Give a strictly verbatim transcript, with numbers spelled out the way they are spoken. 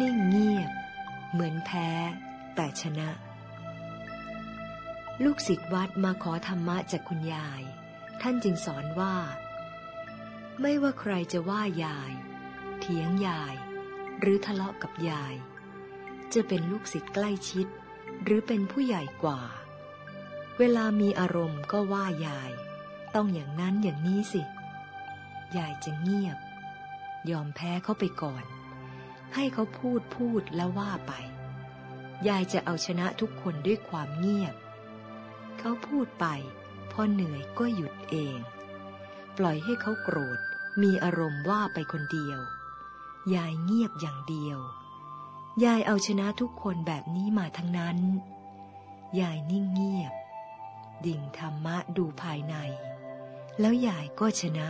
นิ่งเงียบเหมือนแพ้แต่ชนะลูกศิษย์วัดมาขอธรรมะจากคุณยายท่านจึงสอนว่าไม่ว่าใครจะว่ายายเถียงยายหรือทะเลาะกับยายจะเป็นลูกศิษย์ใกล้ชิดหรือเป็นผู้ใหญ่กว่าเวลามีอารมณ์ก็ว่ายายต้องอย่างนั้นอย่างนี้สิยายจะเงียบยอมแพ้เขาไปก่อนให้เขาพูดพูดแล้วว่าไปยายจะเอาชนะทุกคนด้วยความเงียบเขาพูดไปพอเหนื่อยก็หยุดเองปล่อยให้เขาโกรธมีอารมณ์ว่าไปคนเดียวยายเงียบอย่างเดียวยายเอาชนะทุกคนแบบนี้มาทั้งนั้นยายนิ่งเงียบดิ่งธรรมะดูภายในแล้วยายก็ชนะ